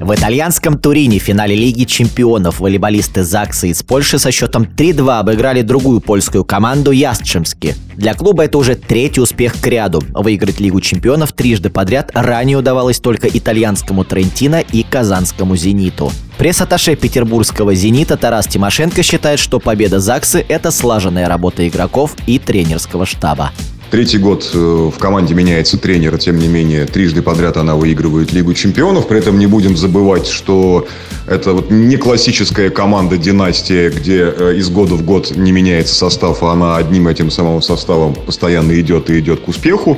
В итальянском Турине в финале Лиги чемпионов волейболисты Заксы из Польши со счетом 3-2 обыграли другую польскую команду Ястшембски. Для клуба это уже третий успех к ряду. Выиграть Лигу чемпионов трижды подряд ранее удавалось только итальянскому Трентино и казанскому Зениту. Пресс-атташе петербургского «Зенита» Тарас Тимошенко считает, что победа Заксы – это слаженная работа игроков и тренерского штаба. Третий год в команде меняется тренер, тем не менее, трижды подряд она выигрывает Лигу чемпионов. При этом не будем забывать, что это вот не классическая команда-династия, где из года в год не меняется состав, а она одним этим самым составом постоянно идет и идет к успеху.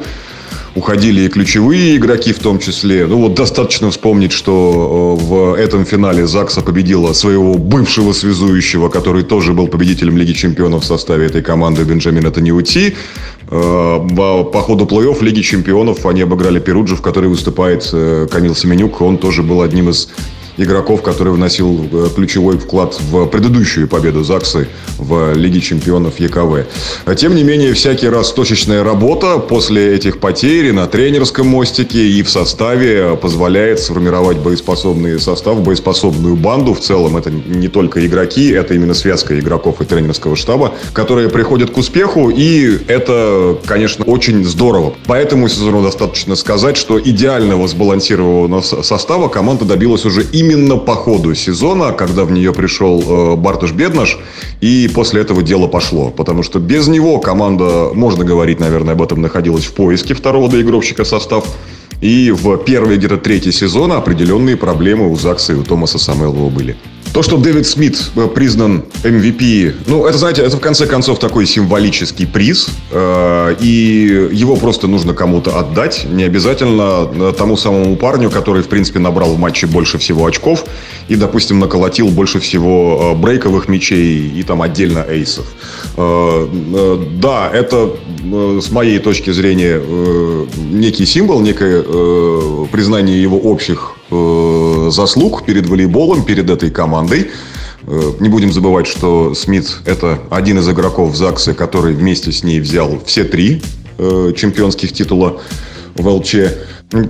Уходили и ключевые игроки в том числе. Ну вот достаточно вспомнить, что в этом финале Закса победила своего бывшего связующего, который тоже был победителем Лиги чемпионов в составе этой команды, Бенджамина Тониути. По ходу плей-офф Лиги чемпионов они обыграли Перуджу, в которой выступает Камил Семенюк. Он тоже был одним из игроков, который вносил ключевой вклад в предыдущую победу Заксы в Лиге чемпионов ЕКВ. Тем не менее, всякий раз точечная работа после этих потерь на тренерском мостике и в составе позволяет сформировать боеспособный состав, боеспособную банду. В целом, это не только игроки, это именно связка игроков и тренерского штаба, которые приходят к успеху, и это, конечно, очень здорово. По этому сезону достаточно сказать, что идеального сбалансированного состава команда добилась уже именно по ходу сезона, когда в нее пришел Бартош Беднаж, и после этого дело пошло. Потому что без него команда, можно говорить, наверное, об этом, находилась в поиске второго доигровщика состав. И в первой, где-то третьей сезона определенные проблемы у Закса и у Томаса Самелло были. То, что Дэвид Смит признан MVP, это в конце концов такой символический приз, и его просто нужно кому-то отдать, не обязательно тому самому парню, который, в принципе, набрал в матче больше всего очков и, допустим, наколотил больше всего брейковых мячей и там отдельно эйсов. Да, это, с моей точки зрения, некий символ, некое признание его общих заслуг перед волейболом, перед этой командой. Не будем забывать, что Смит – это один из игроков Заксы, который вместе с ней взял все три чемпионских титула в ЛЧ.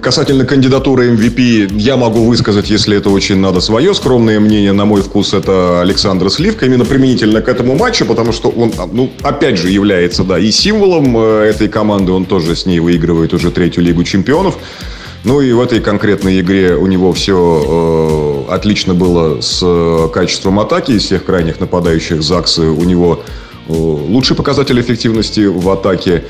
Касательно кандидатуры MVP, я могу высказать, если это очень надо, свое скромное мнение. На мой вкус, это Александр Сливка, именно применительно к этому матчу, потому что он, опять же, является, и символом этой команды. Он тоже с ней выигрывает уже третью Лигу чемпионов. Ну и в этой конкретной игре у него все отлично было с качеством атаки. Из всех крайних нападающих Заксы у него лучший показатель эффективности в атаке.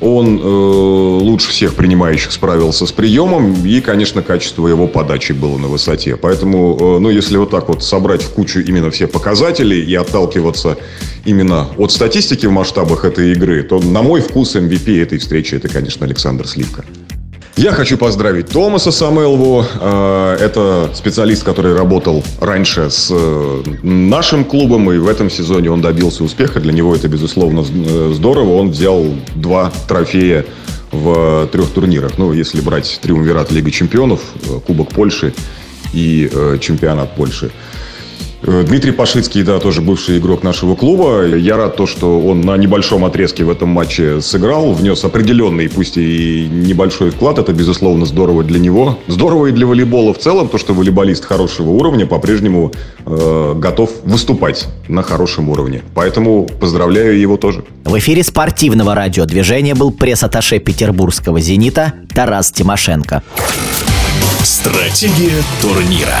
Он лучше всех принимающих справился с приемом. И, конечно, качество его подачи было на высоте. Поэтому, если вот так вот собрать в кучу именно все показатели и отталкиваться именно от статистики в масштабах этой игры, то, на мой вкус, MVP этой встречи – это, конечно, Александр Сливка. Я хочу поздравить Томаса Самелло. Это специалист, который работал раньше с нашим клубом, и в этом сезоне он добился успеха. Для него это, безусловно, здорово. Он взял 2 трофея в 3 турнирах. Если брать триумвират Лиги чемпионов, Кубок Польши и чемпионат Польши. Дмитрий Пашицкий, тоже бывший игрок нашего клуба. Я рад, что он на небольшом отрезке в этом матче сыграл, внес определенный, пусть и небольшой вклад. Это, безусловно, здорово для него. Здорово и для волейбола в целом, то, что волейболист хорошего уровня по-прежнему готов выступать на хорошем уровне. Поэтому поздравляю его тоже. В эфире спортивного радиодвижения был пресс-атташе петербургского «Зенита» Тарас Тимошенко. Стратегия турнира.